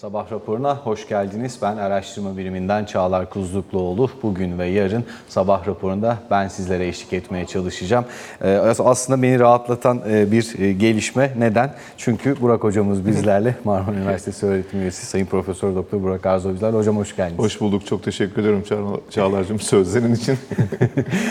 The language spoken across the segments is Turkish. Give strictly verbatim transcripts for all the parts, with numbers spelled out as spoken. Sabah raporuna hoş geldiniz. Ben araştırma biriminden Çağlar Kuzlukluoğlu. Bugün ve yarın sabah raporunda ben sizlere eşlik etmeye çalışacağım. Aslında beni rahatlatan bir gelişme. Neden? Çünkü Burak hocamız bizlerle, Marmara Üniversitesi öğretim üyesi Sayın Profesör Doktor Burak Arzobizler. Hocam hoş geldiniz. Hoş bulduk. Çok teşekkür ederim Çağlar'cığım sözlerin için.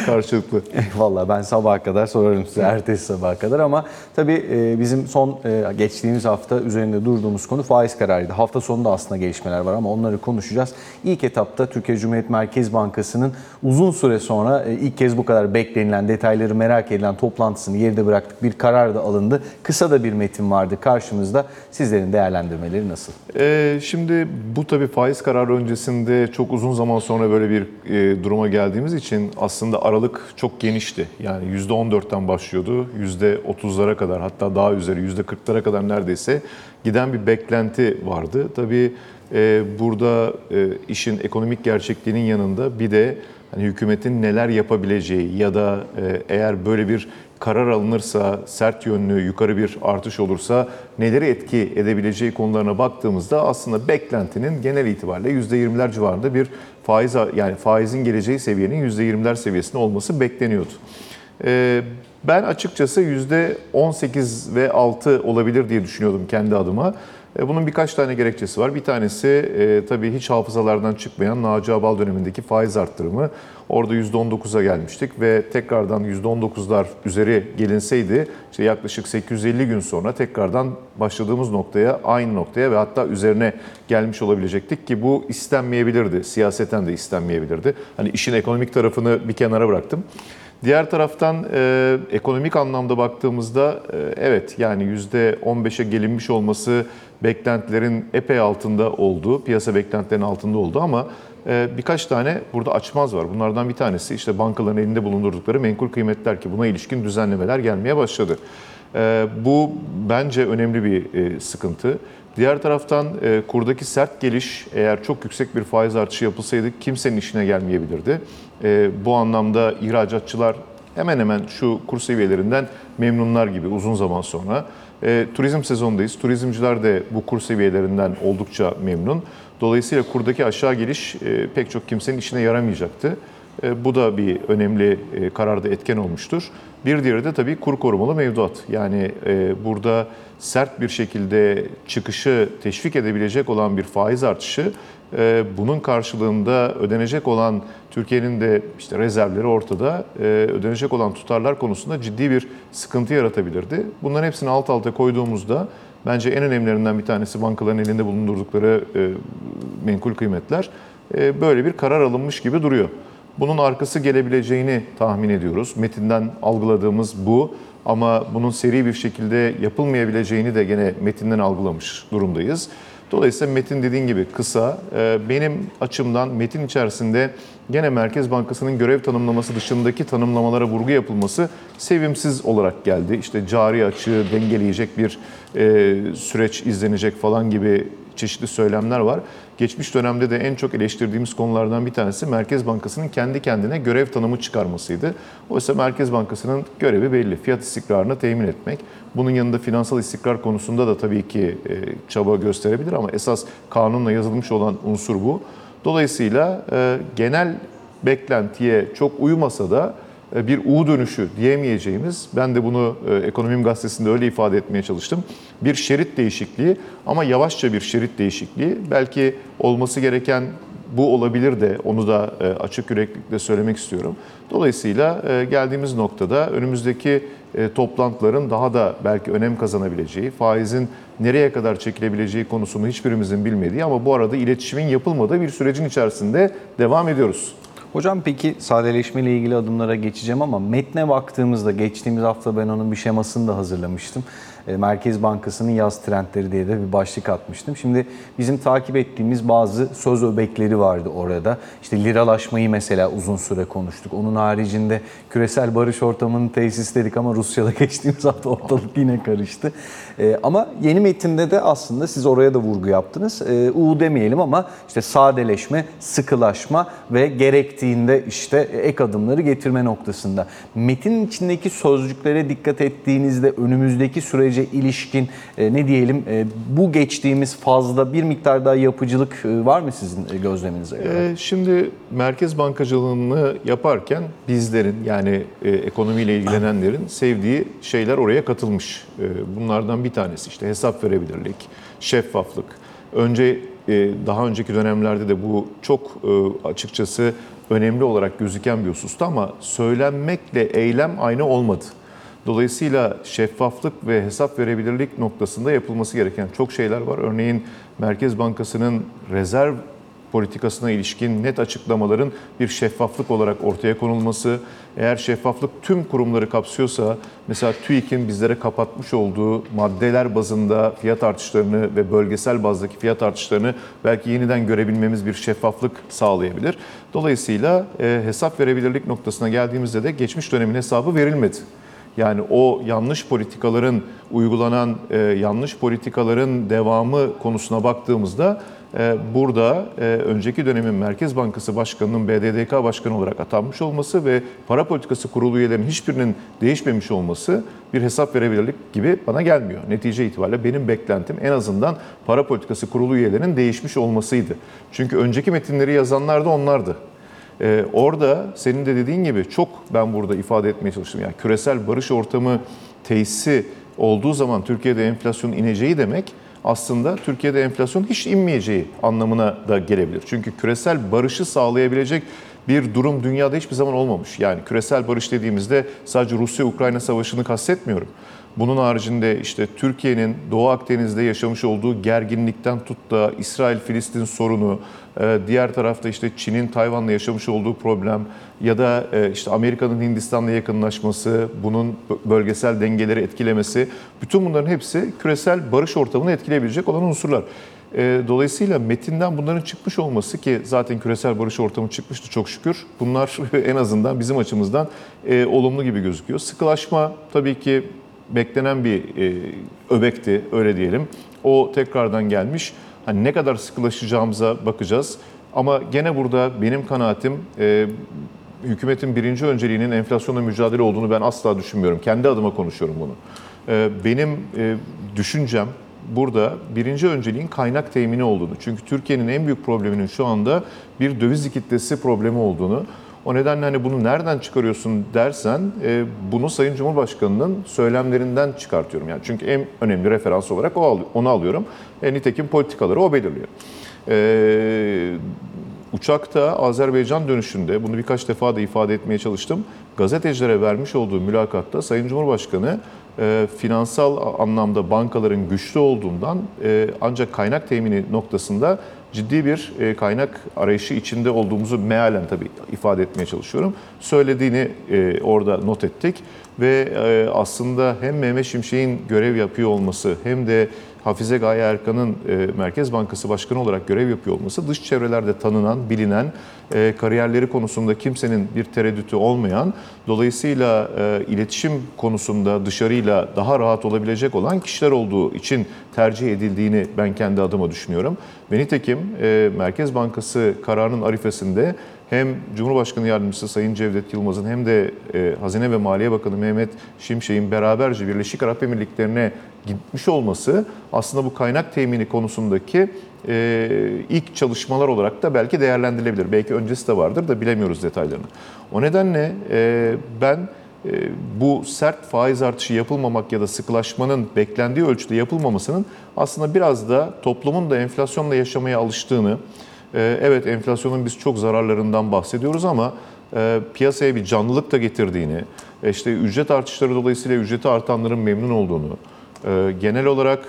Karşılıklı. Vallahi ben sabaha kadar sorarım size, ertesi sabaha kadar, ama tabii bizim son geçtiğimiz hafta üzerinde durduğumuz konu faiz kararıydı. Hafta sonunda aslında gelişmeler var ama onları konuşacağız. İlk etapta Türkiye Cumhuriyet Merkez Bankası'nın uzun süre sonra ilk kez bu kadar beklenilen, detayları merak edilen toplantısını geride bıraktık. Bir karar da alındı. Kısa da bir metin vardı karşımızda. Sizlerin değerlendirmeleri nasıl? Ee, şimdi bu tabii faiz kararı öncesinde çok uzun zaman sonra böyle bir e, duruma geldiğimiz için aslında aralık çok genişti. Yani yüzde on dörtten başlıyordu. yüzde otuzlara kadar, hatta daha üzeri yüzde kırklara kadar neredeyse giden bir beklenti vardı. Tabii e, burada e, işin ekonomik gerçekliğinin yanında bir de hani hükümetin neler yapabileceği ya da e, eğer böyle bir karar alınırsa, sert yönlü yukarı bir artış olursa neleri etki edebileceği konularına baktığımızda aslında beklentinin genel itibariyle yüzde yirmiler civarında bir faiz, yani faizin geleceği seviyenin yüzde yirmiler seviyesinde olması bekleniyordu. E, ben açıkçası yüzde on sekiz ve altı olabilir diye düşünüyordum kendi adıma. Bunun birkaç tane gerekçesi var. Bir tanesi e, tabii hiç hafızalardan çıkmayan Naci Ağbal dönemindeki faiz arttırımı. Orada yüzde on dokuza gelmiştik ve tekrardan yüzde on dokuzlar üzeri gelinseydi işte yaklaşık sekiz yüz elli gün sonra tekrardan başladığımız noktaya, aynı noktaya ve hatta üzerine gelmiş olabilecektik ki bu istenmeyebilirdi. Siyaseten de istenmeyebilirdi. Hani işin ekonomik tarafını bir kenara bıraktım. Diğer taraftan e, ekonomik anlamda baktığımızda e, evet, yani yüzde on beşe gelinmiş olması beklentilerin epey altında olduğu, piyasa beklentilerinin altında olduğu, ama e, birkaç tane burada açmaz var. Bunlardan bir tanesi işte bankaların elinde bulundurdukları menkul kıymetler, ki buna ilişkin düzenlemeler gelmeye başladı. E, bu bence önemli bir e, sıkıntı. Diğer taraftan e, kurdaki sert geliş, eğer çok yüksek bir faiz artışı yapılsaydı kimsenin işine gelmeyebilirdi. E, bu anlamda ihracatçılar hemen hemen şu kur seviyelerinden memnunlar gibi uzun zaman sonra. E, turizm sezonundayız. Turizmciler de bu kur seviyelerinden oldukça memnun. Dolayısıyla kurdaki aşağı geliş e, pek çok kimsenin işine yaramayacaktı. E, bu da bir önemli e, kararda etken olmuştur. Bir diğeri de tabii kur korumalı mevduat. Yani e, burada sert bir şekilde çıkışı teşvik edebilecek olan bir faiz artışı, e, bunun karşılığında ödenecek olan, Türkiye'nin de işte rezervleri ortada, e, ödenecek olan tutarlar konusunda ciddi bir sıkıntı yaratabilirdi. Bunların hepsini alt alta koyduğumuzda bence en önemlilerinden bir tanesi bankaların elinde bulundurdukları e, menkul kıymetler. E, böyle bir karar alınmış gibi duruyor. Bunun arkası gelebileceğini tahmin ediyoruz. Metinden algıladığımız bu, ama bunun seri bir şekilde yapılmayabileceğini de gene metinden algılamış durumdayız. Dolayısıyla metin dediğin gibi kısa. Benim açımdan metin içerisinde gene Merkez Bankası'nın görev tanımlaması dışındaki tanımlamalara vurgu yapılması sevimsiz olarak geldi. İşte cari açığı dengeleyecek bir süreç izlenecek falan gibi çeşitli söylemler var. Geçmiş dönemde de en çok eleştirdiğimiz konulardan bir tanesi Merkez Bankası'nın kendi kendine görev tanımı çıkarmasıydı. Oysa Merkez Bankası'nın görevi belli. Fiyat istikrarını temin etmek. Bunun yanında finansal istikrar konusunda da tabii ki çaba gösterebilir, ama esas kanunla yazılmış olan unsur bu. Dolayısıyla genel beklentiye çok uymasa da bir U dönüşü diyemeyeceğimiz, ben de bunu Ekonomim Gazetesi'nde öyle ifade etmeye çalıştım. Bir şerit değişikliği, ama yavaşça bir şerit değişikliği. Belki olması gereken bu olabilir de, onu da açık yüreklilikle söylemek istiyorum. Dolayısıyla geldiğimiz noktada önümüzdeki toplantıların daha da belki önem kazanabileceği, faizin nereye kadar çekilebileceği konusunu hiçbirimizin bilmediği, ama bu arada iletişimin yapılmadığı bir sürecin içerisinde devam ediyoruz. Hocam peki sadeleşme ile ilgili adımlara geçeceğim, ama metne baktığımızda, geçtiğimiz hafta ben onun bir şemasını da hazırlamıştım. Merkez Bankası'nın yaz trendleri diye de bir başlık atmıştım. Şimdi bizim takip ettiğimiz bazı söz öbekleri vardı orada. İşte liralaşmayı mesela uzun süre konuştuk. Onun haricinde küresel barış ortamını tesis dedik, ama Rusya'da geçtiğimiz hafta ortalık yine karıştı. Ee, ama yeni metinde de aslında siz oraya da vurgu yaptınız. Ee, U demeyelim ama işte sadeleşme, sıkılaşma ve gerektiğinde işte ek adımları getirme noktasında. Metinin içindeki sözcüklere dikkat ettiğinizde önümüzdeki süreci sürece ilişkin e, ne diyelim e, bu geçtiğimiz fazla bir miktar daha yapıcılık e, var mı sizin gözleminize göre? E, şimdi merkez bankacılığını yaparken bizlerin yani e, ekonomiyle ilgilenenlerin sevdiği şeyler oraya katılmış. E, bunlardan bir tanesi işte hesap verebilirlik, şeffaflık. Önce e, daha önceki dönemlerde de bu çok e, açıkçası önemli olarak gözüken bir husustu ama söylenmekle eylem aynı olmadı. Dolayısıyla şeffaflık ve hesap verebilirlik noktasında yapılması gereken çok şeyler var. Örneğin Merkez Bankası'nın rezerv politikasına ilişkin net açıklamaların bir şeffaflık olarak ortaya konulması, eğer şeffaflık tüm kurumları kapsıyorsa, mesela TÜİK'in bizlere kapatmış olduğu maddeler bazında fiyat artışlarını ve bölgesel bazdaki fiyat artışlarını belki yeniden görebilmemiz bir şeffaflık sağlayabilir. Dolayısıyla e, hesap verebilirlik noktasına geldiğimizde de geçmiş dönemin hesabı verilmedi. Yani o yanlış politikaların uygulanan e, yanlış politikaların devamı konusuna baktığımızda e, burada e, önceki dönemin Merkez Bankası Başkanı'nın B D D K Başkanı olarak atanmış olması ve para politikası kurulu üyelerinin hiçbirinin değişmemiş olması bir hesap verebilirlik gibi bana gelmiyor. Netice itibariyle benim beklentim en azından para politikası kurulu üyelerinin değişmiş olmasıydı. Çünkü önceki metinleri yazanlar da onlardı. Ee, orada senin de dediğin gibi çok ben burada ifade etmeye çalıştım. Yani küresel barış ortamı tesisi olduğu zaman Türkiye'de enflasyonun ineceği demek aslında Türkiye'de enflasyon hiç inmeyeceği anlamına da gelebilir. Çünkü küresel barışı sağlayabilecek bir durum dünyada hiçbir zaman olmamış. Yani küresel barış dediğimizde sadece Rusya-Ukrayna savaşını kastetmiyorum. Bunun haricinde işte Türkiye'nin Doğu Akdeniz'de yaşamış olduğu gerginlikten tut da İsrail-Filistin sorunu, diğer tarafta işte Çin'in Tayvan'la yaşamış olduğu problem ya da işte Amerika'nın Hindistan'la yakınlaşması, bunun bölgesel dengeleri etkilemesi, bütün bunların hepsi küresel barış ortamını etkileyebilecek olan unsurlar. Dolayısıyla metinden bunların çıkmış olması ki zaten küresel barış ortamı çıkmıştı çok şükür. Bunlar en azından bizim açımızdan olumlu gibi gözüküyor. Sıkılaşma tabii ki beklenen bir öbekti öyle diyelim. O tekrardan gelmiş. Hani ne kadar sıkılaşacağımıza bakacağız. Ama gene burada benim kanaatim e, hükümetin birinci önceliğinin enflasyonla mücadele olduğunu ben asla düşünmüyorum. Kendi adıma konuşuyorum bunu. E, benim e, düşüncem burada birinci önceliğin kaynak temini olduğunu. Çünkü Türkiye'nin en büyük probleminin şu anda bir döviz likiditesi problemi olduğunu. O nedenle hani bunu nereden çıkarıyorsun dersen e, bunu Sayın Cumhurbaşkanı'nın söylemlerinden çıkartıyorum. Yani çünkü en önemli referans olarak o, onu alıyorum. E, nitekim politikaları o belirliyor. E, uçakta Azerbaycan dönüşünde bunu birkaç defa da ifade etmeye çalıştım. Gazetecilere vermiş olduğu mülakatta Sayın Cumhurbaşkanı e, finansal anlamda bankaların güçlü olduğundan e, ancak kaynak temini noktasında ciddi bir kaynak arayışı içinde olduğumuzu mealen tabii ifade etmeye çalışıyorum. Söylediğini orada not ettik ve aslında hem Mehmet Şimşek'in görev yapıyor olması hem de Hafize Gaye Erkan'ın Merkez Bankası Başkanı olarak görev yapıyor olması dış çevrelerde tanınan, bilinen, kariyerleri konusunda kimsenin bir tereddütü olmayan, dolayısıyla iletişim konusunda dışarıyla daha rahat olabilecek olan kişiler olduğu için tercih edildiğini ben kendi adıma düşünüyorum. Ve nitekim Merkez Bankası kararının arifesinde hem Cumhurbaşkanı Yardımcısı Sayın Cevdet Yılmaz'ın hem de Hazine ve Maliye Bakanı Mehmet Şimşek'in beraberce Birleşik Arap Emirlikleri'ne gitmiş olması aslında bu kaynak temini konusundaki e, ilk çalışmalar olarak da belki değerlendirilebilir. Belki öncesi de vardır da bilemiyoruz detaylarını. O nedenle e, ben e, bu sert faiz artışı yapılmamak ya da sıkılaşmanın beklendiği ölçüde yapılmamasının aslında biraz da toplumun da enflasyonla yaşamaya alıştığını, e, evet enflasyonun biz çok zararlarından bahsediyoruz ama e, piyasaya bir canlılık da getirdiğini, işte ücret artışları dolayısıyla ücreti artanların memnun olduğunu, genel olarak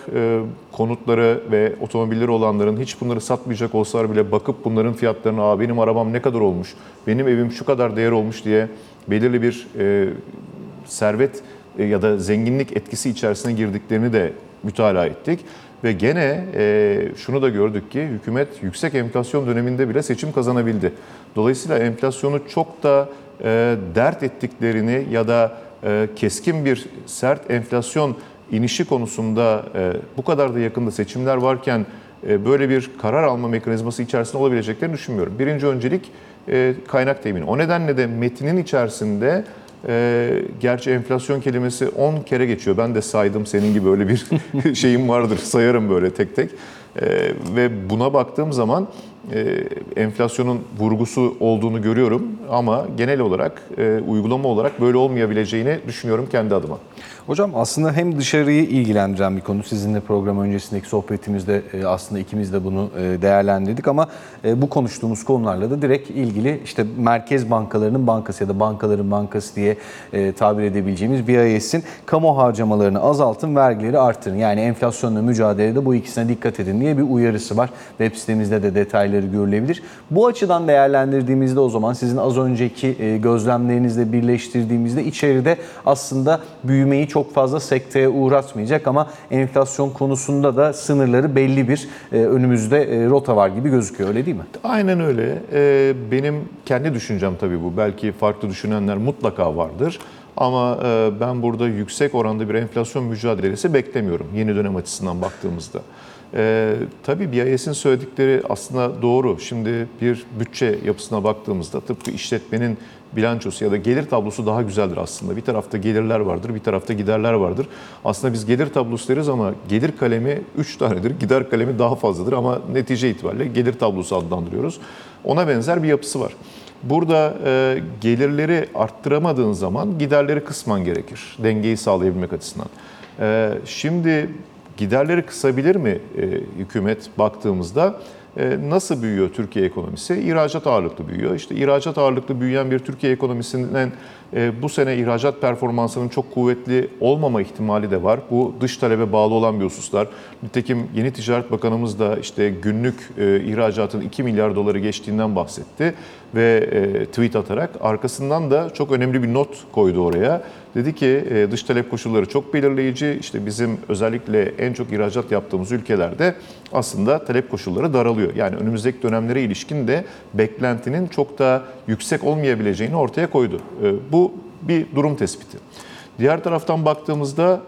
konutları ve otomobilleri olanların hiç bunları satmayacak olsalar bile bakıp bunların fiyatlarını "Aa, benim arabam ne kadar olmuş, benim evim şu kadar değer olmuş" diye belirli bir servet ya da zenginlik etkisi içerisine girdiklerini de mütalaa ettik. Ve gene şunu da gördük ki hükümet yüksek enflasyon döneminde bile seçim kazanabildi. Dolayısıyla enflasyonu çok da dert ettiklerini ya da keskin bir sert enflasyon inişi konusunda e, bu kadar da yakında seçimler varken e, böyle bir karar alma mekanizması içerisinde olabileceklerini düşünmüyorum. Birinci öncelik e, kaynak temini. O nedenle de metnin içerisinde E, gerçi enflasyon kelimesi on kere geçiyor. Ben de saydım, senin gibi öyle bir şeyim vardır. Sayarım böyle tek tek. E, ve buna baktığım zaman e, enflasyonun vurgusu olduğunu görüyorum. Ama genel olarak, e, uygulama olarak böyle olmayabileceğini düşünüyorum kendi adıma. Hocam aslında hem dışarıyı ilgilendiren bir konu. Sizinle program öncesindeki sohbetimizde aslında ikimiz de bunu değerlendirdik ama bu konuştuğumuz konularla da direkt ilgili, işte merkez bankalarının bankası ya da bankaların bankası diye tabir edebileceğimiz B I S'in kamu harcamalarını azaltın, vergileri artırın. Yani enflasyonla mücadelede bu ikisine dikkat edin diye bir uyarısı var. Web sitemizde de detayları görülebilir. Bu açıdan değerlendirdiğimizde, o zaman sizin az önceki gözlemlerinizle birleştirdiğimizde, içeride aslında büyümeyi çok çok fazla sekteye uğratmayacak ama enflasyon konusunda da sınırları belli bir e, önümüzde e, rota var gibi gözüküyor, öyle değil mi? Aynen öyle. E, benim kendi düşüncem tabii bu. Belki farklı düşünenler mutlaka vardır. Ama e, ben burada yüksek oranda bir enflasyon mücadelesi beklemiyorum yeni dönem açısından baktığımızda. E, tabii B I S'in söyledikleri aslında doğru. Şimdi bir bütçe yapısına baktığımızda tıpkı işletmenin bilançosu ya da gelir tablosu daha güzeldir aslında. Bir tarafta gelirler vardır, bir tarafta giderler vardır. Aslında biz gelir tablosu deriz ama gelir kalemi üç tanedir, gider kalemi daha fazladır ama netice itibariyle gelir tablosu adlandırıyoruz. Ona benzer bir yapısı var. Burada e, gelirleri arttıramadığın zaman giderleri kısman gerekir, dengeyi sağlayabilmek açısından. E, şimdi giderleri kısabilir mi e, hükümet baktığımızda? Nasıl büyüyor Türkiye ekonomisi? İhracat ağırlıklı büyüyor. İşte ihracat ağırlıklı büyüyen bir Türkiye ekonomisinden bu sene ihracat performansının çok kuvvetli olmama ihtimali de var. Bu dış talebe bağlı olan bir hususlar. Nitekim yeni Ticaret Bakanımız da işte günlük ihracatın iki milyar doları geçtiğinden bahsetti ve tweet atarak arkasından da çok önemli bir not koydu oraya. Dedi ki dış talep koşulları çok belirleyici. İşte bizim özellikle en çok ihracat yaptığımız ülkelerde aslında talep koşulları daralıyor. Yani önümüzdeki dönemlere ilişkin de beklentinin çok da yüksek olmayabileceğini ortaya koydu. Bu bir durum tespiti. Diğer taraftan baktığımızda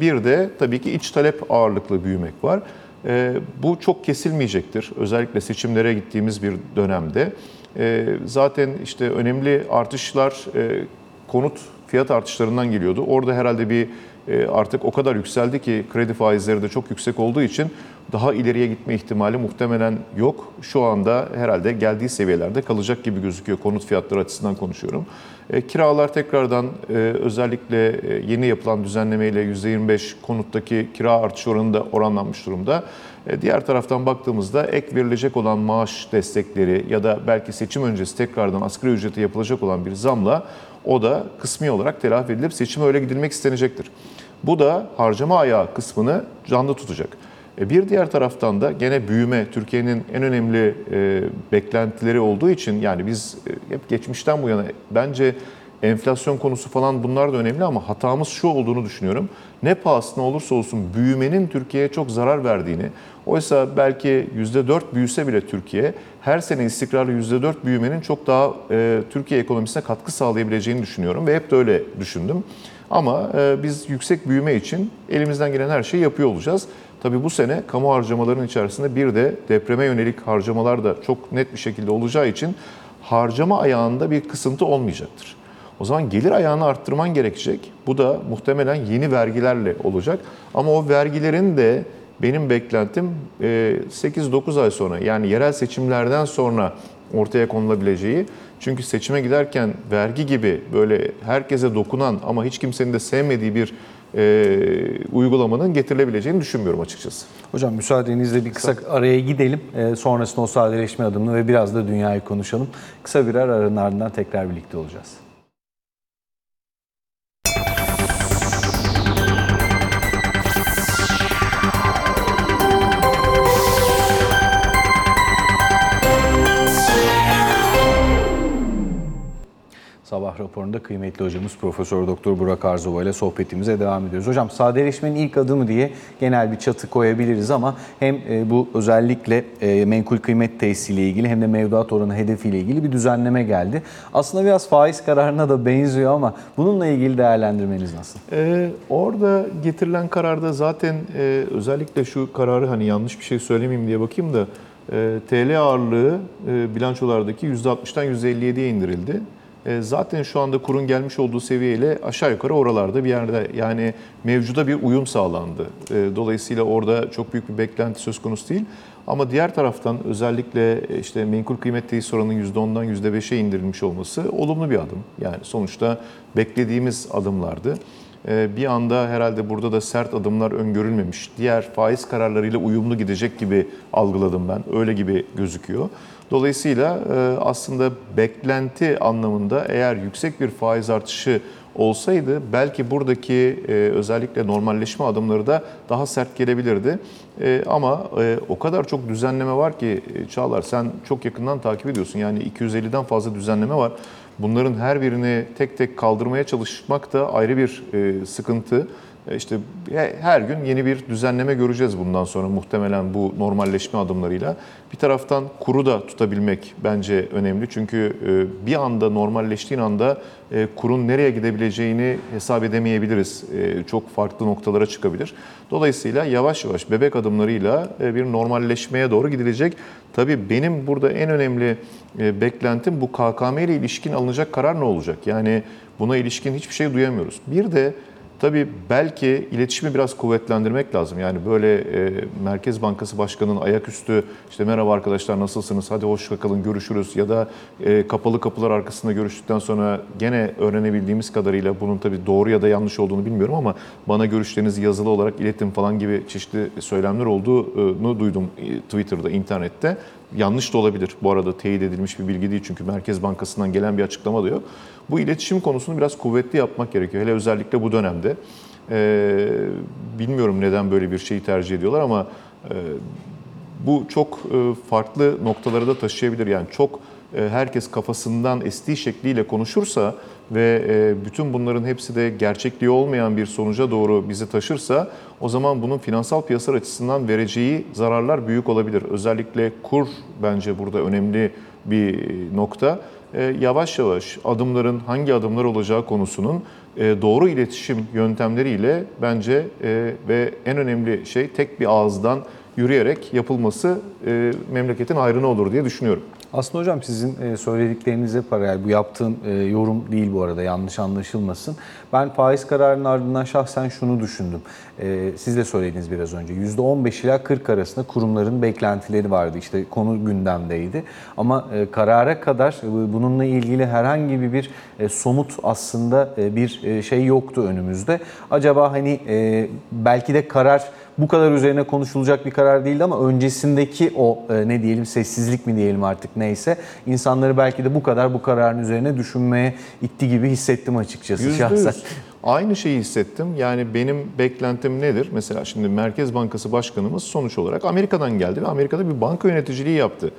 bir de tabii ki iç talep ağırlıklı büyümek var. Bu çok kesilmeyecektir. Özellikle seçimlere gittiğimiz bir dönemde. Zaten işte önemli artışlar konut fiyat artışlarından geliyordu. Orada herhalde bir artık o kadar yükseldi ki kredi faizleri de çok yüksek olduğu için daha ileriye gitme ihtimali muhtemelen yok. Şu anda herhalde geldiği seviyelerde kalacak gibi gözüküyor, konut fiyatları açısından konuşuyorum. E, kiralar tekrardan e, özellikle yeni yapılan düzenlemeyle yüzde yirmi beş konuttaki kira artış oranı da oranlanmış durumda. E, diğer taraftan baktığımızda ek verilecek olan maaş destekleri ya da belki seçim öncesi tekrardan asgari ücrete yapılacak olan bir zamla o da kısmi olarak telafi edilip seçime öyle gidilmek istenecektir. Bu da harcama ayağı kısmını canlı tutacak. Bir diğer taraftan da gene büyüme Türkiye'nin en önemli e, beklentileri olduğu için, yani biz e, hep geçmişten bu yana bence enflasyon konusu falan bunlar da önemli ama hatamız şu olduğunu düşünüyorum. Ne pahasına olursa olsun büyümenin Türkiye'ye çok zarar verdiğini, oysa belki yüzde dört büyüse bile Türkiye her sene istikrarlı yüzde dört büyümenin çok daha e, Türkiye ekonomisine katkı sağlayabileceğini düşünüyorum ve hep de öyle düşündüm. Ama e, biz yüksek büyüme için elimizden gelen her şeyi yapıyor olacağız. Tabii bu sene kamu harcamalarının içerisinde bir de depreme yönelik harcamalar da çok net bir şekilde olacağı için harcama ayağında bir kısıntı olmayacaktır. O zaman gelir ayağını arttırman gerekecek. Bu da muhtemelen yeni vergilerle olacak. Ama o vergilerin de benim beklentim sekiz dokuz ay sonra, yani yerel seçimlerden sonra ortaya konulabileceği. Çünkü seçime giderken vergi gibi böyle herkese dokunan ama hiç kimsenin de sevmediği bir E, uygulamanın getirilebileceğini düşünmüyorum açıkçası. Hocam müsaadenizle bir kısa araya gidelim. E, sonrasında o sadeleşme adımını ve biraz da dünyayı konuşalım. Kısa bir aranın ardından tekrar birlikte olacağız. Sabah raporunda kıymetli hocamız Profesör Doktor Burak Arzobizler ile sohbetimize devam ediyoruz. Hocam sadeleşmenin ilk adımı diye genel bir çatı koyabiliriz ama hem bu özellikle menkul kıymet tesisiyle ilgili hem de mevduat oranı hedefiyle ilgili bir düzenleme geldi. Aslında biraz faiz kararına da benziyor ama bununla ilgili değerlendirmeniz nasıl? Ee, orada getirilen kararda zaten e, özellikle şu kararı, hani yanlış bir şey söylemeyeyim diye bakayım da e, T L ağırlığı e, bilançolardaki yüzde altmıştan yüzde elli yediye indirildi. zaten şu anda kurun gelmiş olduğu seviyeyle aşağı yukarı oralarda bir yerde, yani mevcuda bir uyum sağlandı. Dolayısıyla orada çok büyük bir beklenti söz konusu değil. Ama diğer taraftan özellikle işte menkul kıymet teyit oranının yüzde ondan yüzde beşe indirilmiş olması olumlu bir adım. Yani sonuçta beklediğimiz adımlardı. Bir anda herhalde burada da sert adımlar öngörülmemiş. Diğer faiz kararlarıyla uyumlu gidecek gibi algıladım ben. Öyle gibi gözüküyor. Dolayısıyla aslında beklenti anlamında eğer yüksek bir faiz artışı olsaydı belki buradaki özellikle normalleşme adımları da daha sert gelebilirdi. Ama o kadar çok düzenleme var ki Çağlar, sen çok yakından takip ediyorsun. Yani iki yüz elliden fazla düzenleme var. Bunların her birini tek tek kaldırmaya çalışmak da ayrı bir sıkıntı. İşte her gün yeni bir düzenleme göreceğiz bundan sonra muhtemelen bu normalleşme adımlarıyla. Bir taraftan kuru da tutabilmek bence önemli. Çünkü bir anda normalleştiğin anda kurun nereye gidebileceğini hesap edemeyebiliriz. Çok farklı noktalara çıkabilir. Dolayısıyla yavaş yavaş bebek adımlarıyla bir normalleşmeye doğru gidilecek. Tabii benim burada en önemli beklentim bu K K M ile ilişkin alınacak karar ne olacak? Yani buna ilişkin hiçbir şey duyamıyoruz. Bir de tabii belki iletişimi biraz kuvvetlendirmek lazım. Yani böyle e, Merkez Bankası Başkanı'nın ayaküstü işte merhaba arkadaşlar nasılsınız, hadi hoşça kalın görüşürüz ya da e, kapalı kapılar arkasında görüştükten sonra gene öğrenebildiğimiz kadarıyla bunun tabii doğru ya da yanlış olduğunu bilmiyorum ama bana görüşlerinizi yazılı olarak iletin falan gibi çeşitli söylemler olduğunu duydum Twitter'da, internette. Yanlış da olabilir. Bu arada teyit edilmiş bir bilgi değil çünkü Merkez Bankası'ndan gelen bir açıklama da yok. Bu iletişim konusunu biraz kuvvetli yapmak gerekiyor. Hele özellikle bu dönemde. Ee, bilmiyorum neden böyle bir şeyi tercih ediyorlar ama e, bu çok e, farklı noktalara da taşıyabilir. Yani çok e, herkes kafasından estiği şekliyle konuşursa ve e, bütün bunların hepsi de gerçekliği olmayan bir sonuca doğru bizi taşırsa o zaman bunun finansal piyasalar açısından vereceği zararlar büyük olabilir. Özellikle kur bence burada önemli bir nokta. Yavaş yavaş adımların hangi adımlar olacağı konusunun doğru iletişim yöntemleriyle bence ve en önemli şey tek bir ağızdan yürüyerek yapılması memleketin hayrına olur diye düşünüyorum. Aslında hocam sizin söylediklerinize paralel, bu yaptığım yorum değil bu arada, yanlış anlaşılmasın. Ben faiz kararının ardından şahsen şunu düşündüm. Siz de söylediniz biraz önce, yüzde on beş ila kırk arasında kurumların beklentileri vardı. İşte konu gündemdeydi. Ama karara kadar bununla ilgili herhangi bir somut aslında bir şey yoktu önümüzde. Acaba hani belki de karar bu kadar üzerine konuşulacak bir karar değildi ama öncesindeki o ne diyelim sessizlik mi diyelim artık neyse insanları belki de bu kadar bu kararın üzerine düşünmeye itti gibi hissettim açıkçası şahsen. Aynı şeyi hissettim. Yani benim beklentim nedir? Mesela şimdi Merkez Bankası Başkanımız sonuç olarak Amerika'dan geldi ve Amerika'da bir banka yöneticiliği yaptı.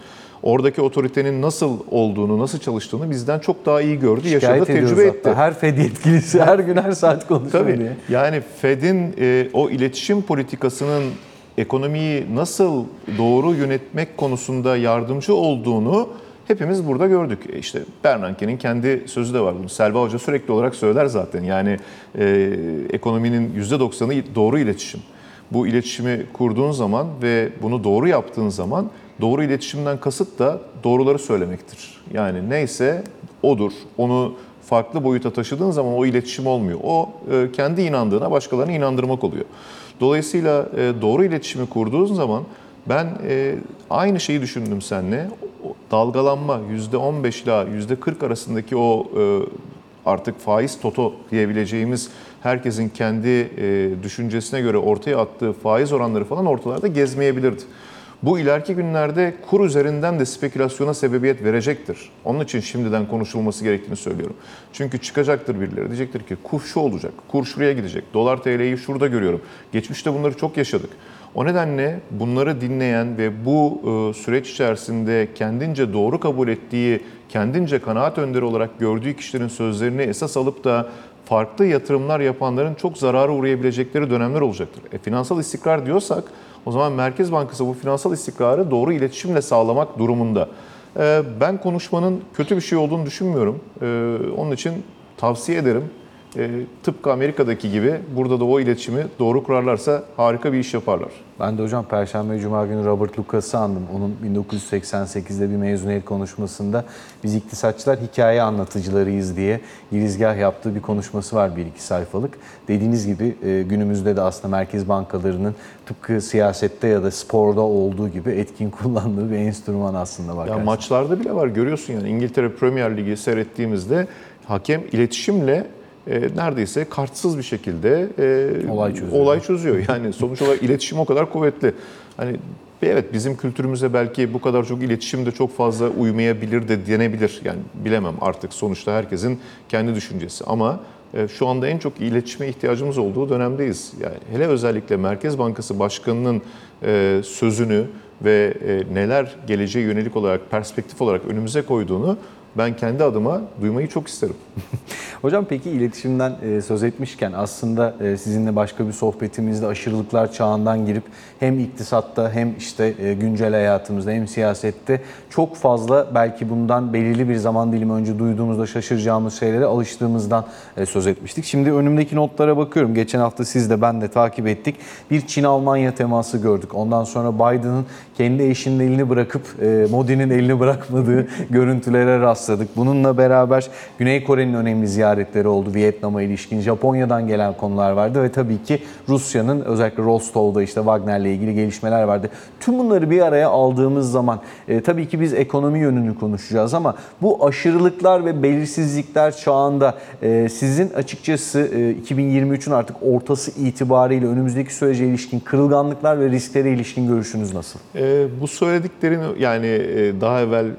Oradaki otoritenin nasıl olduğunu, nasıl çalıştığını bizden çok daha iyi gördü, yaşadı, tecrübe etti. Her Fed yetkilisi her gün her saat konuşuyor. Tabii. Diye. Yani Fed'in e, o iletişim politikasının ekonomiyi nasıl doğru yönetmek konusunda yardımcı olduğunu hepimiz burada gördük. İşte Bernanke'nin kendi sözü de var. Bunu Selva Hoca sürekli olarak söyler zaten. Yani e, ekonominin yüzde doksanı doğru iletişim. Bu iletişimi kurduğun zaman ve bunu doğru yaptığın zaman doğru iletişimden kasıt da doğruları söylemektir. Yani neyse odur. Onu farklı boyuta taşıdığın zaman o iletişim olmuyor. O e, kendi inandığına başkalarını inandırmak oluyor. Dolayısıyla e, doğru iletişimi kurduğun zaman ben e, aynı şeyi düşündüm seninle. Dalgalanma yüzde on beş ila yüzde kırk arasındaki o artık faiz toto diyebileceğimiz herkesin kendi düşüncesine göre ortaya attığı faiz oranları falan ortalarda gezmeyebilirdi. Bu ileriki günlerde kur üzerinden de spekülasyona sebebiyet verecektir. Onun için şimdiden konuşulması gerektiğini söylüyorum. Çünkü çıkacaktır birileri. Diyecektir ki kur şu olacak, kur şuraya gidecek, dolar T L'yi şurada görüyorum. Geçmişte bunları çok yaşadık. O nedenle bunları dinleyen ve bu süreç içerisinde kendince doğru kabul ettiği, kendince kanaat önderi olarak gördüğü kişilerin sözlerini esas alıp da farklı yatırımlar yapanların çok zarara uğrayabilecekleri dönemler olacaktır. E, finansal istikrar diyorsak o zaman Merkez Bankası bu finansal istikrarı doğru iletişimle sağlamak durumunda. E, ben konuşmanın kötü bir şey olduğunu düşünmüyorum. E, onun için tavsiye ederim. E, tıpkı Amerika'daki gibi burada da o iletişimi doğru kurarlarsa harika bir iş yaparlar. Ben de hocam Perşembe Cuma günü Robert Lucas'ı andım. Onun bin dokuz yüz seksen sekizde bir mezuniyet konuşmasında biz iktisatçılar hikaye anlatıcılarıyız diye girizgah yaptığı bir konuşması var, bir iki sayfalık. Dediğiniz gibi e, günümüzde de aslında merkez bankalarının tıpkı siyasette ya da sporda olduğu gibi etkin kullandığı bir enstrüman aslında var. Ya maçlarda bile var, görüyorsun yani İngiltere Premier Ligi seyrettiğimizde hakem iletişimle neredeyse kartsız bir şekilde e, olay çözüyor. Olay çözüyor. Yani sonuç olarak iletişim o kadar kuvvetli. Hani evet bizim kültürümüze belki bu kadar çok iletişim de çok fazla uymayabilir de denebilir. Yani bilemem artık, sonuçta herkesin kendi düşüncesi. Ama e, şu anda en çok iletişime ihtiyacımız olduğu dönemdeyiz. Yani hele özellikle Merkez Bankası Başkanı'nın e, sözünü ve e, neler geleceğe yönelik olarak, perspektif olarak önümüze koyduğunu ben kendi adıma duymayı çok isterim. Hocam peki iletişimden söz etmişken aslında sizinle başka bir sohbetimizde aşırılıklar çağından girip hem iktisatta hem işte güncel hayatımızda hem siyasette çok fazla belki bundan belirli bir zaman dilimi önce duyduğumuzda şaşıracağımız şeylere alıştığımızdan söz etmiştik. Şimdi önümdeki notlara bakıyorum. Geçen hafta siz de ben de takip ettik. Bir Çin-Almanya teması gördük. Ondan sonra Biden'ın kendi eşinin elini bırakıp Modi'nin elini bırakmadığı görüntülere rastladık. Bununla beraber Güney Kore'nin önemli ziyaretleri oldu. Vietnam'a ilişkin Japonya'dan gelen konular vardı ve tabii ki Rusya'nın özellikle Rostov'da işte Wagner'le ilgili gelişmeler vardı. Tüm bunları bir araya aldığımız zaman e, tabii ki biz ekonomi yönünü konuşacağız ama bu aşırılıklar ve belirsizlikler çağında e, sizin açıkçası e, iki bin yirmi üçün artık ortası itibariyle önümüzdeki sürece ilişkin kırılganlıklar ve risklere ilişkin görüşünüz nasıl? E, bu söylediklerini yani e, daha evvel e,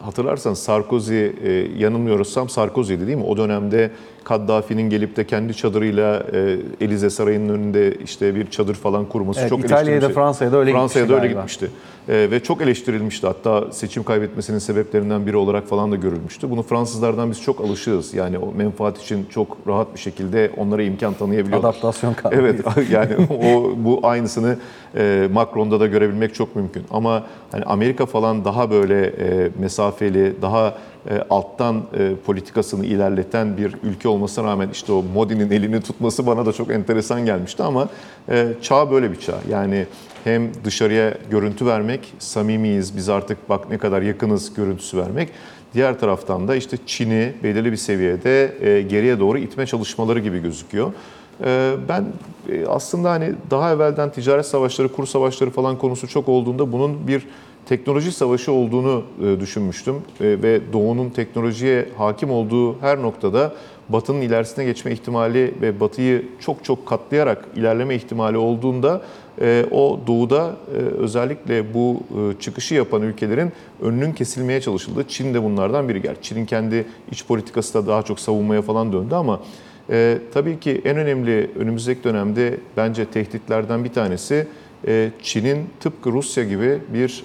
hatırlarsanız Sarkozy yanılmıyorsam Sarkozy'di değil mi? O dönemde Kaddafi'nin gelip de kendi çadırıyla Elize Sarayı'nın önünde işte bir çadır falan kurması, evet, çok eleştirilmişti. İtalya'da, Fransa'ya da öyle Fransa'ya gitmişti. Da öyle gitmişti. Ve çok eleştirilmişti. Hatta seçim kaybetmesinin sebeplerinden biri olarak falan da görülmüştü. Bunu Fransızlardan biz çok alışığız. Yani o menfaat için çok rahat bir şekilde onlara imkan tanıyabiliyorlar. Adaptasyon kabiliyeti. Evet yani o, bu aynısını Macron'da da görebilmek çok mümkün. Ama hani Amerika falan daha böyle mesafeli, daha alttan politikasını ilerleten bir ülke olmasına rağmen işte o Modi'nin elini tutması bana da çok enteresan gelmişti ama çağ böyle bir çağ. Yani hem dışarıya görüntü vermek, samimiyiz, biz artık bak ne kadar yakınız görüntüsü vermek. Diğer taraftan da işte Çin'i belirli bir seviyede geriye doğru itme çalışmaları gibi gözüküyor. Ben aslında hani daha evvelden ticaret savaşları, kur savaşları falan konusu çok olduğunda bunun bir teknoloji savaşı olduğunu düşünmüştüm ve Doğu'nun teknolojiye hakim olduğu her noktada Batı'nın ilerisine geçme ihtimali ve Batı'yı çok çok katlayarak ilerleme ihtimali olduğunda o Doğu'da özellikle bu çıkışı yapan ülkelerin önünün kesilmeye çalışıldı. Çin de bunlardan biri. Gerçi Çin'in kendi iç politikası da daha çok savunmaya falan döndü ama e, tabii ki en önemli önümüzdeki dönemde bence tehditlerden bir tanesi Çin'in tıpkı Rusya gibi bir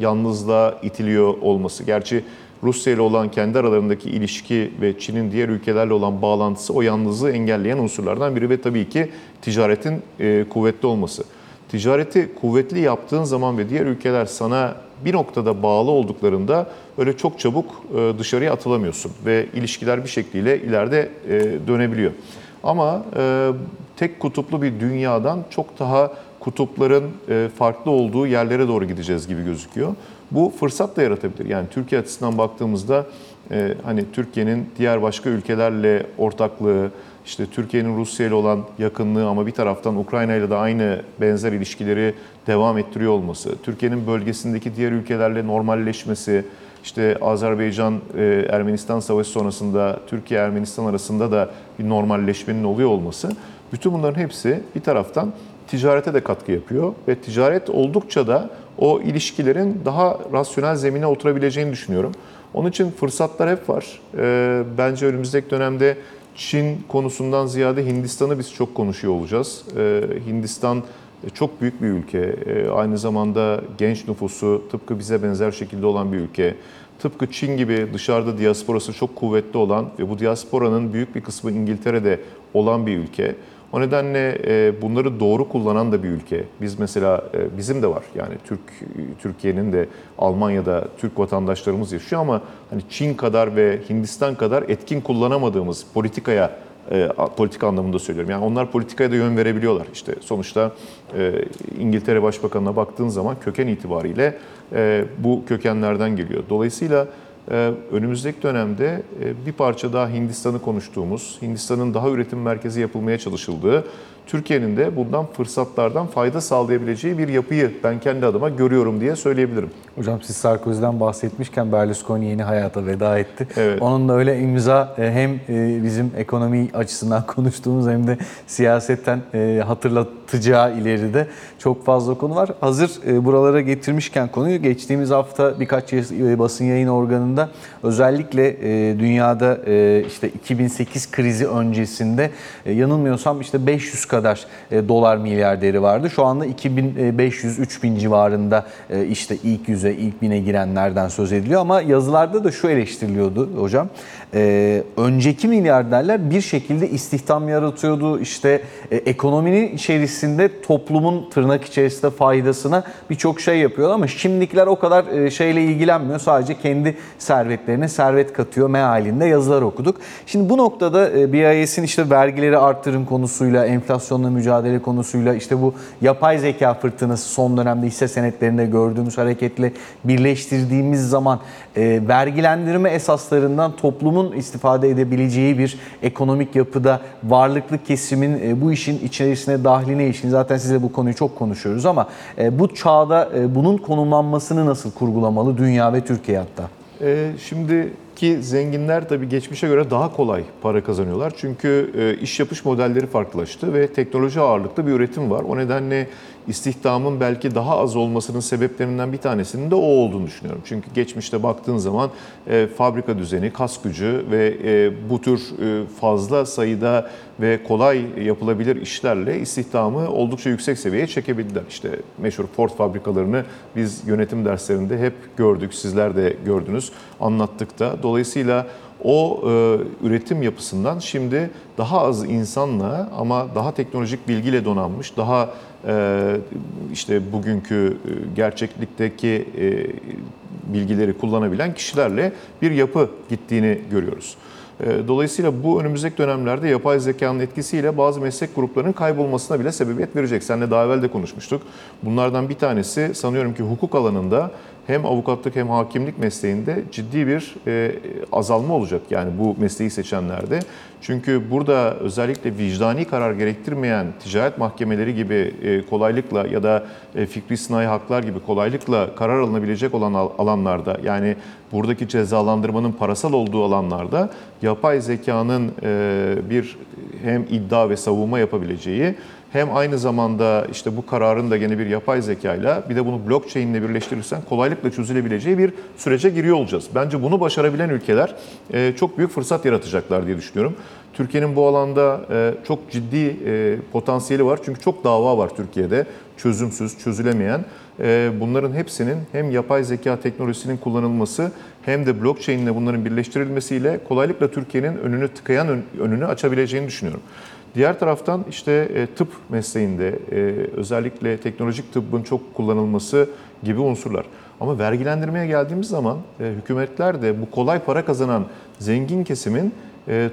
yalnızlığa itiliyor olması. Gerçi Rusya ile olan kendi aralarındaki ilişki ve Çin'in diğer ülkelerle olan bağlantısı o yalnızlığı engelleyen unsurlardan biri ve tabii ki ticaretin kuvvetli olması. Ticareti kuvvetli yaptığın zaman ve diğer ülkeler sana bir noktada bağlı olduklarında öyle çok çabuk dışarıya atılamıyorsun ve ilişkiler bir şekliyle ileride dönebiliyor. Ama tek kutuplu bir dünyadan çok daha kutupların farklı olduğu yerlere doğru gideceğiz gibi gözüküyor. Bu fırsat da yaratabilir. Yani Türkiye açısından baktığımızda hani Türkiye'nin diğer başka ülkelerle ortaklığı, işte Türkiye'nin Rusya ile olan yakınlığı ama bir taraftan Ukrayna ile de aynı benzer ilişkileri devam ettiriyor olması, Türkiye'nin bölgesindeki diğer ülkelerle normalleşmesi, işte Azerbaycan-Ermenistan savaşı sonrasında Türkiye-Ermenistan arasında da bir normalleşmenin oluyor olması, bütün bunların hepsi bir taraftan ticarete de katkı yapıyor ve ticaret oldukça da o ilişkilerin daha rasyonel zemine oturabileceğini düşünüyorum. Onun için fırsatlar hep var. Bence önümüzdeki dönemde Çin konusundan ziyade Hindistan'ı biz çok konuşuyor olacağız. Hindistan çok büyük bir ülke. Aynı zamanda genç nüfusu tıpkı bize benzer şekilde olan bir ülke. Tıpkı Çin gibi dışarıda diasporası çok kuvvetli olan ve bu diasporanın büyük bir kısmı İngiltere'de olan bir ülke. O nedenle bunları doğru kullanan da bir ülke. Biz mesela, bizim de var yani Türk Türkiye'nin de Almanya'da Türk vatandaşlarımız yaşıyor ama hani Çin kadar ve Hindistan kadar etkin kullanamadığımız politikaya E, politika anlamında söylüyorum. Yani onlar politikaya da yön verebiliyorlar. İşte sonuçta e, İngiltere Başbakanı'na baktığın zaman köken itibariyle e, bu kökenlerden geliyor. Dolayısıyla e, önümüzdeki dönemde e, bir parça daha Hindistan'ı konuştuğumuz, Hindistan'ın daha üretim merkezi yapılmaya çalışıldığı, Türkiye'nin de bundan fırsatlardan fayda sağlayabileceği bir yapıyı ben kendi adıma görüyorum diye söyleyebilirim. Hocam siz Sarkozy'den bahsetmişken Berlusconi yeni hayata veda etti. Evet. Onun da öyle imza hem bizim ekonomi açısından konuştuğumuz hem de siyasetten hatırlatacağı ileride çok fazla konu var. Hazır buralara getirmişken konuyu geçtiğimiz hafta birkaç basın yayın organında özellikle dünyada işte iki bin sekiz krizi öncesinde yanılmıyorsam işte beş yüz kadar dolar milyarderi vardı. Şu anda iki bin beş yüz üç bin civarında işte ilk yüze, ilk bine girenlerden söz ediliyor ama yazılarda da şu eleştiriliyordu hocam. Ee, önceki milyarderler bir şekilde istihdam yaratıyordu. İşte e, ekonominin içerisinde toplumun tırnak içerisinde faydasına birçok şey yapıyorlar ama şimdikiler o kadar e, şeyle ilgilenmiyor. Sadece kendi servetlerine servet katıyor mealinde yazılar okuduk. Şimdi bu noktada e, B I S'in işte vergileri artırın konusuyla, enflasyonla mücadele konusuyla, işte bu yapay zeka fırtınası son dönemde hisse senetlerinde gördüğümüz hareketle birleştirdiğimiz zaman e, vergilendirme esaslarından toplumun istifade edebileceği bir ekonomik yapıda varlıklı kesimin e, bu işin içerisine dahline işin. Zaten size bu konuyu çok konuşuyoruz ama e, bu çağda e, bunun konumlanmasını nasıl kurgulamalı dünya ve Türkiye hatta? E, şimdi ki zenginler tabii geçmişe göre daha kolay para kazanıyorlar. Çünkü iş yapış modelleri farklılaştı ve teknoloji ağırlıklı bir üretim var. O nedenle istihdamın belki daha az olmasının sebeplerinden bir tanesinin de o olduğunu düşünüyorum. Çünkü geçmişte baktığın zaman fabrika düzeni, kas gücü ve bu tür fazla sayıda ve kolay yapılabilir işlerle istihdamı oldukça yüksek seviyeye çekebildiler. İşte meşhur Ford fabrikalarını biz yönetim derslerinde hep gördük, sizler de gördünüz, anlattık da. Dolayısıyla o e, üretim yapısından şimdi daha az insanla ama daha teknolojik bilgiyle donanmış, daha e, işte bugünkü gerçeklikteki e, bilgileri kullanabilen kişilerle bir yapı gittiğini görüyoruz. E, dolayısıyla bu önümüzdeki dönemlerde yapay zekanın etkisiyle bazı meslek gruplarının kaybolmasına bile sebebiyet verecek. Seninle daha evvel de konuşmuştuk. Bunlardan bir tanesi sanıyorum ki hukuk alanında hem avukatlık hem hakimlik mesleğinde ciddi bir e, azalma olacak yani bu mesleği seçenlerde. Çünkü burada özellikle vicdani karar gerektirmeyen ticaret mahkemeleri gibi e, kolaylıkla ya da e, fikri sınai haklar gibi kolaylıkla karar alınabilecek olan alanlarda, yani buradaki cezalandırmanın parasal olduğu alanlarda yapay zekanın e, bir hem iddia ve savunma yapabileceği, hem aynı zamanda işte bu kararın da gene bir yapay zekayla, bir de bunu blockchain ile birleştirirsen kolaylıkla çözülebileceği bir sürece giriyor olacağız. Bence bunu başarabilen ülkeler çok büyük fırsat yaratacaklar diye düşünüyorum. Türkiye'nin bu alanda çok ciddi potansiyeli var. Çünkü çok dava var Türkiye'de çözümsüz, çözülemeyen. Bunların hepsinin hem yapay zeka teknolojisinin kullanılması hem de blockchain ile bunların birleştirilmesiyle kolaylıkla Türkiye'nin önünü tıkayan önünü açabileceğini düşünüyorum. Diğer taraftan işte tıp mesleğinde özellikle teknolojik tıbbın çok kullanılması gibi unsurlar. Ama vergilendirmeye geldiğimiz zaman hükümetler de bu kolay para kazanan zengin kesimin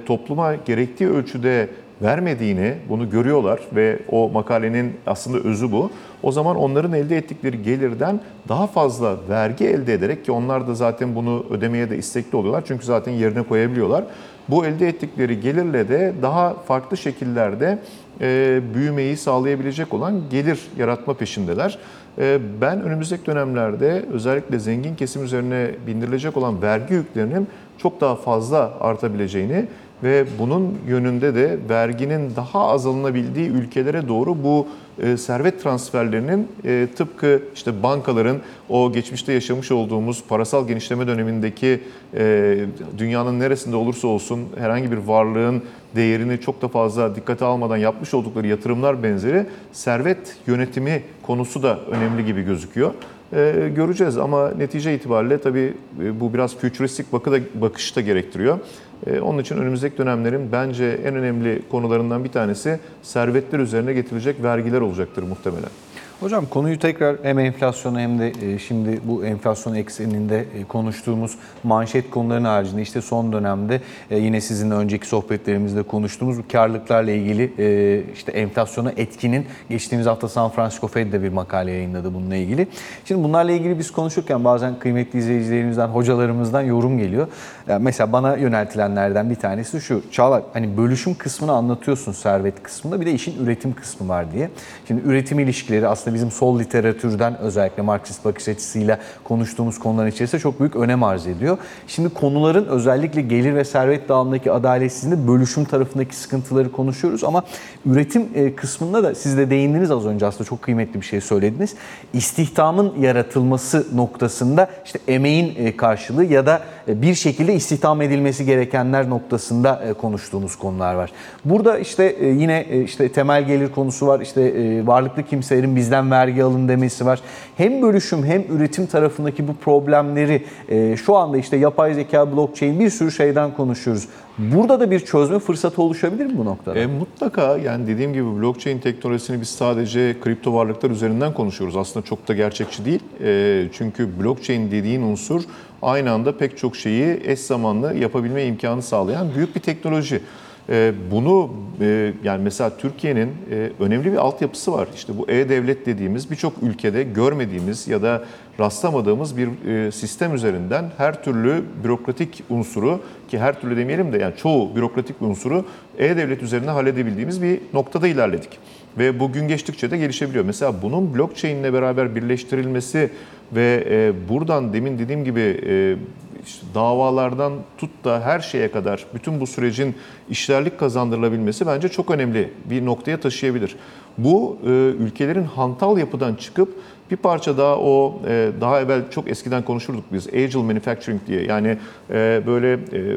topluma gerektiği ölçüde vermediğini, bunu görüyorlar ve o makalenin aslında özü bu. O zaman onların elde ettikleri gelirden daha fazla vergi elde ederek, ki onlar da zaten bunu ödemeye de istekli oluyorlar çünkü zaten yerine koyabiliyorlar. Bu elde ettikleri gelirle de daha farklı şekillerde e, büyümeyi sağlayabilecek olan gelir yaratma peşindeler. E, ben önümüzdeki dönemlerde özellikle zengin kesim üzerine bindirilecek olan vergi yüklerinin çok daha fazla artabileceğini ve bunun yönünde de verginin daha az alınabildiği ülkelere doğru bu e, servet transferlerinin e, tıpkı işte bankaların o geçmişte yaşamış olduğumuz parasal genişleme dönemindeki e, dünyanın neresinde olursa olsun herhangi bir varlığın değerini çok da fazla dikkate almadan yapmış oldukları yatırımlar benzeri servet yönetimi konusu da önemli gibi gözüküyor. Ee, göreceğiz ama netice itibariyle tabii bu biraz fütüristik bakı da, bakış da gerektiriyor. Ee, onun için önümüzdeki dönemlerin bence en önemli konularından bir tanesi servetler üzerine getirilecek vergiler olacaktır muhtemelen. Hocam konuyu tekrar hem enflasyona hem de şimdi bu enflasyon ekseninde konuştuğumuz manşet konuların haricinde işte son dönemde yine sizinle önceki sohbetlerimizde konuştuğumuz bu karlılıklarla ilgili işte enflasyona etkinin geçtiğimiz hafta San Francisco Fed'de bir makale yayınladı bununla ilgili. Şimdi bunlarla ilgili biz konuşurken bazen kıymetli izleyicilerimizden, hocalarımızdan yorum geliyor. Yani mesela bana yöneltilenlerden bir tanesi şu: Çağlar, hani bölüşüm kısmını anlatıyorsun, servet kısmında, bir de işin üretim kısmı var diye. Şimdi üretim ilişkileri aslında bizim sol literatürden, özellikle Marksist bakış açısıyla konuştuğumuz konuların içerisinde çok büyük önem arz ediyor. Şimdi konuların özellikle gelir ve servet dağılımındaki adaletsizliğinde bölüşüm tarafındaki sıkıntıları konuşuyoruz ama üretim kısmında da siz de değindiniz az önce, aslında çok kıymetli bir şey söylediniz. İstihdamın yaratılması noktasında işte emeğin karşılığı ya da bir şekilde istihdam edilmesi gerekenler noktasında konuştuğumuz konular var. Burada işte yine işte temel gelir konusu var, işte varlıklı kimselerin bizden vergi alın demesi var. Hem bölüşüm hem üretim tarafındaki bu problemleri e, şu anda işte yapay zeka, blockchain, bir sürü şeyden konuşuyoruz. Burada da bir çözme fırsatı oluşabilir mi bu noktada? E, mutlaka. Yani dediğim gibi blockchain teknolojisini biz sadece kripto varlıklar üzerinden konuşuyoruz. Aslında çok da gerçekçi değil. E, çünkü blockchain dediğin unsur aynı anda pek çok şeyi eş zamanlı yapabilme imkanı sağlayan büyük bir teknoloji. Bunu yani mesela Türkiye'nin önemli bir altyapısı var. İşte bu E-Devlet dediğimiz, birçok ülkede görmediğimiz ya da rastlamadığımız bir sistem üzerinden her türlü bürokratik unsuru, ki her türlü demeyelim de yani çoğu bürokratik unsuru E-Devlet üzerinden halledebildiğimiz bir noktada ilerledik. Ve bu gün geçtikçe de gelişebiliyor. Mesela bunun blockchain ile beraber birleştirilmesi ve buradan demin dediğim gibi İşte davalardan tut da her şeye kadar bütün bu sürecin işlerlik kazandırılabilmesi bence çok önemli bir noktaya taşıyabilir. Bu e, ülkelerin hantal yapıdan çıkıp bir parça daha o e, daha evvel çok eskiden konuşurduk biz agile manufacturing diye, yani e, böyle e,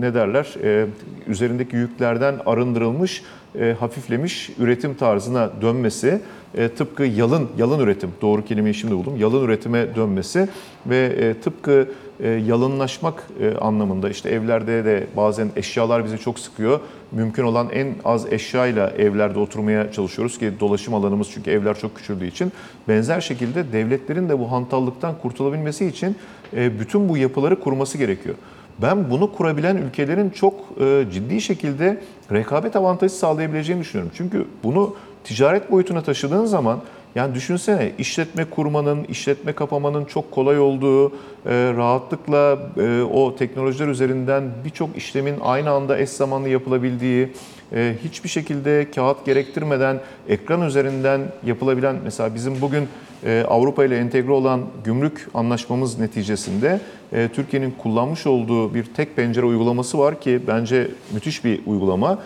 ne derler e, üzerindeki yüklerden arındırılmış, e, hafiflemiş üretim tarzına dönmesi, e, tıpkı yalın yalın üretim, doğru kelimeyi şimdi buldum, yalın üretime dönmesi ve e, tıpkı E, yalınlaşmak e, anlamında, işte evlerde de bazen eşyalar bizi çok sıkıyor. Mümkün olan en az eşyayla evlerde oturmaya çalışıyoruz ki dolaşım alanımız, çünkü evler çok küçüldüğü için. Benzer şekilde devletlerin de bu hantallıktan kurtulabilmesi için e, bütün bu yapıları kurması gerekiyor. Ben bunu kurabilen ülkelerin çok e, ciddi şekilde rekabet avantajı sağlayabileceğini düşünüyorum. Çünkü bunu ticaret boyutuna taşıdığın zaman, yani düşünsene, işletme kurmanın, işletme kapamanın çok kolay olduğu, rahatlıkla o teknolojiler üzerinden birçok işlemin aynı anda eş zamanlı yapılabildiği, hiçbir şekilde kağıt gerektirmeden ekran üzerinden yapılabilen, mesela bizim bugün Avrupa ile entegre olan gümrük anlaşmamız neticesinde Türkiye'nin kullanmış olduğu bir tek pencere uygulaması var ki bence müthiş bir uygulama.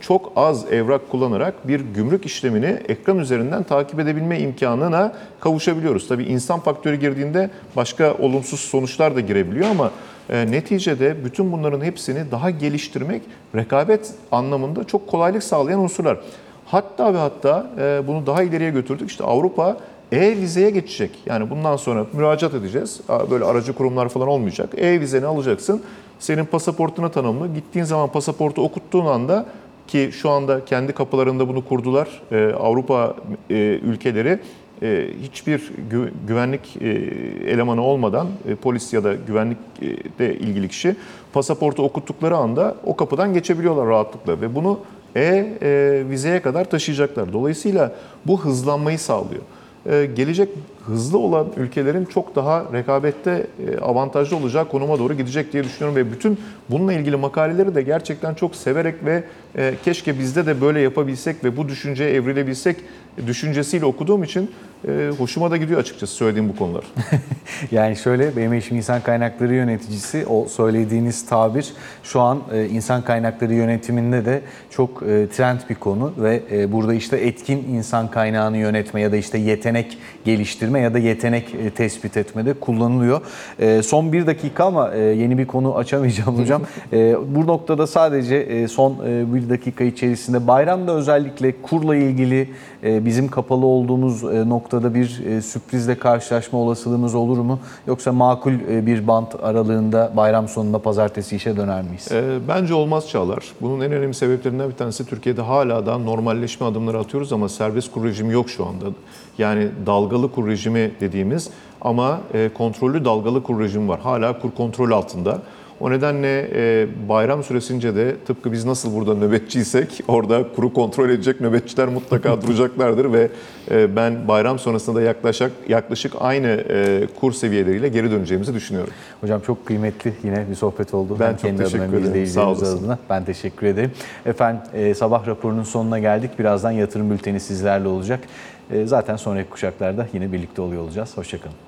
Çok az evrak kullanarak bir gümrük işlemini ekran üzerinden takip edebilme imkanına kavuşabiliyoruz. Tabii insan faktörü girdiğinde başka olumsuz sonuçlar da girebiliyor ama neticede bütün bunların hepsini daha geliştirmek rekabet anlamında çok kolaylık sağlayan unsurlar. Hatta ve hatta bunu daha ileriye götürdük. İşte Avrupa e-vizeye geçecek. Yani bundan sonra müracaat edeceğiz. Böyle aracı kurumlar falan olmayacak. E-vizeni alacaksın. Senin pasaportuna tanımlı. Gittiğin zaman pasaportu okuttuğun anda, ki şu anda kendi kapılarında bunu kurdular. Avrupa ülkeleri hiçbir güvenlik elemanı olmadan, polis ya da güvenlikle ilgili kişi, pasaportu okuttukları anda o kapıdan geçebiliyorlar rahatlıkla ve bunu e-vizeye kadar taşıyacaklar. Dolayısıyla bu hızlanmayı sağlıyor. Gelecek hızlı olan ülkelerin çok daha rekabette avantajlı olacağı konuma doğru gidecek diye düşünüyorum ve bütün bununla ilgili makaleleri de gerçekten çok severek ve keşke bizde de böyle yapabilsek ve bu düşünceye evrilebilsek düşüncesiyle okuduğum için hoşuma da gidiyor açıkçası söylediğim bu konular. Yani şöyle, benim eşim insan kaynakları yöneticisi, o söylediğiniz tabir şu an insan kaynakları yönetiminde de çok trend bir konu ve burada işte etkin insan kaynağını yönetme ya da işte yetenek geliştirme seçme ya da yetenek tespit etmede kullanılıyor. Son bir dakika ama yeni bir konu açamayacağım hocam. Bu noktada sadece son bir dakika içerisinde bayramda özellikle kurla ilgili bizim kapalı olduğumuz noktada bir sürprizle karşılaşma olasılığımız olur mu? Yoksa makul bir bant aralığında bayram sonunda pazartesi işe döner miyiz? Bence olmaz Çağlar. Bunun en önemli sebeplerinden bir tanesi Türkiye'de hala daha normalleşme adımları atıyoruz ama serbest kur rejimi yok şu anda. Yani dalgalı kur rejimi dediğimiz ama kontrollü dalgalı kur rejimi var. Hala kur kontrol altında. O nedenle bayram süresince de tıpkı biz nasıl burada nöbetçiysek orada kuru kontrol edecek nöbetçiler mutlaka duracaklardır ve ben bayram sonrasında da yaklaşık, yaklaşık aynı kur seviyeleriyle geri döneceğimizi düşünüyorum. Hocam çok kıymetli yine bir sohbet oldu. Ben, ben çok teşekkür ederim. Sağ olasın. Ben teşekkür ederim. Efendim sabah raporunun sonuna geldik. Birazdan yatırım bülteni sizlerle olacak. Zaten sonraki kuşaklarda yine birlikte oluyor olacağız. Hoşçakalın.